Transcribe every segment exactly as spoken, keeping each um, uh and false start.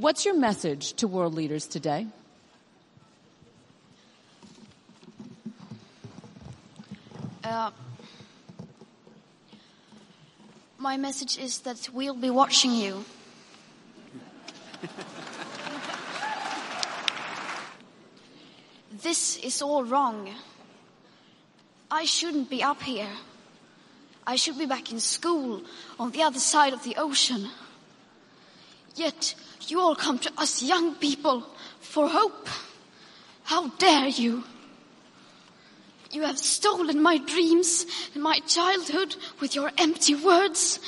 What's your message to world leaders today? Uh, my message is that we'll be watching you. This is all wrong. I shouldn't be up here. I should be back in school on the other side of the ocean. Yet you all come to us young people for hope. How dare you? You have stolen my dreams and my childhood with your empty words,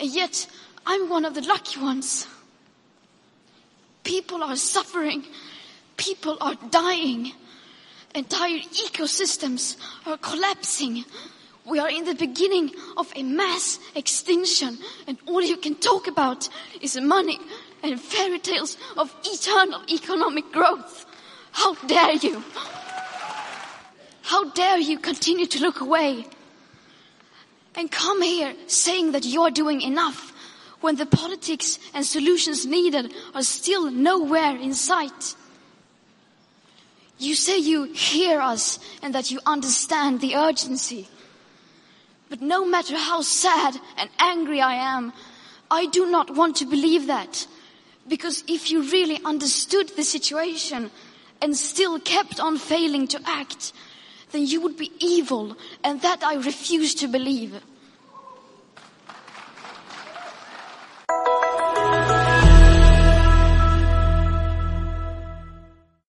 and yet I'm one of the lucky ones. People are suffering, people are dying, entire ecosystems are collapsing. We are in the beginning of a mass extinction, and all you can talk about is money and fairy tales of eternal economic growth. How dare you? How dare you continue to look away and come here saying that you're doing enough when the politics and solutions needed are still nowhere in sight? You say you hear us and that you understand the urgency. But no matter how sad and angry I am, I do not want to believe that. Because if you really understood the situation and still kept on failing to act, then you would be evil, and that I refuse to believe.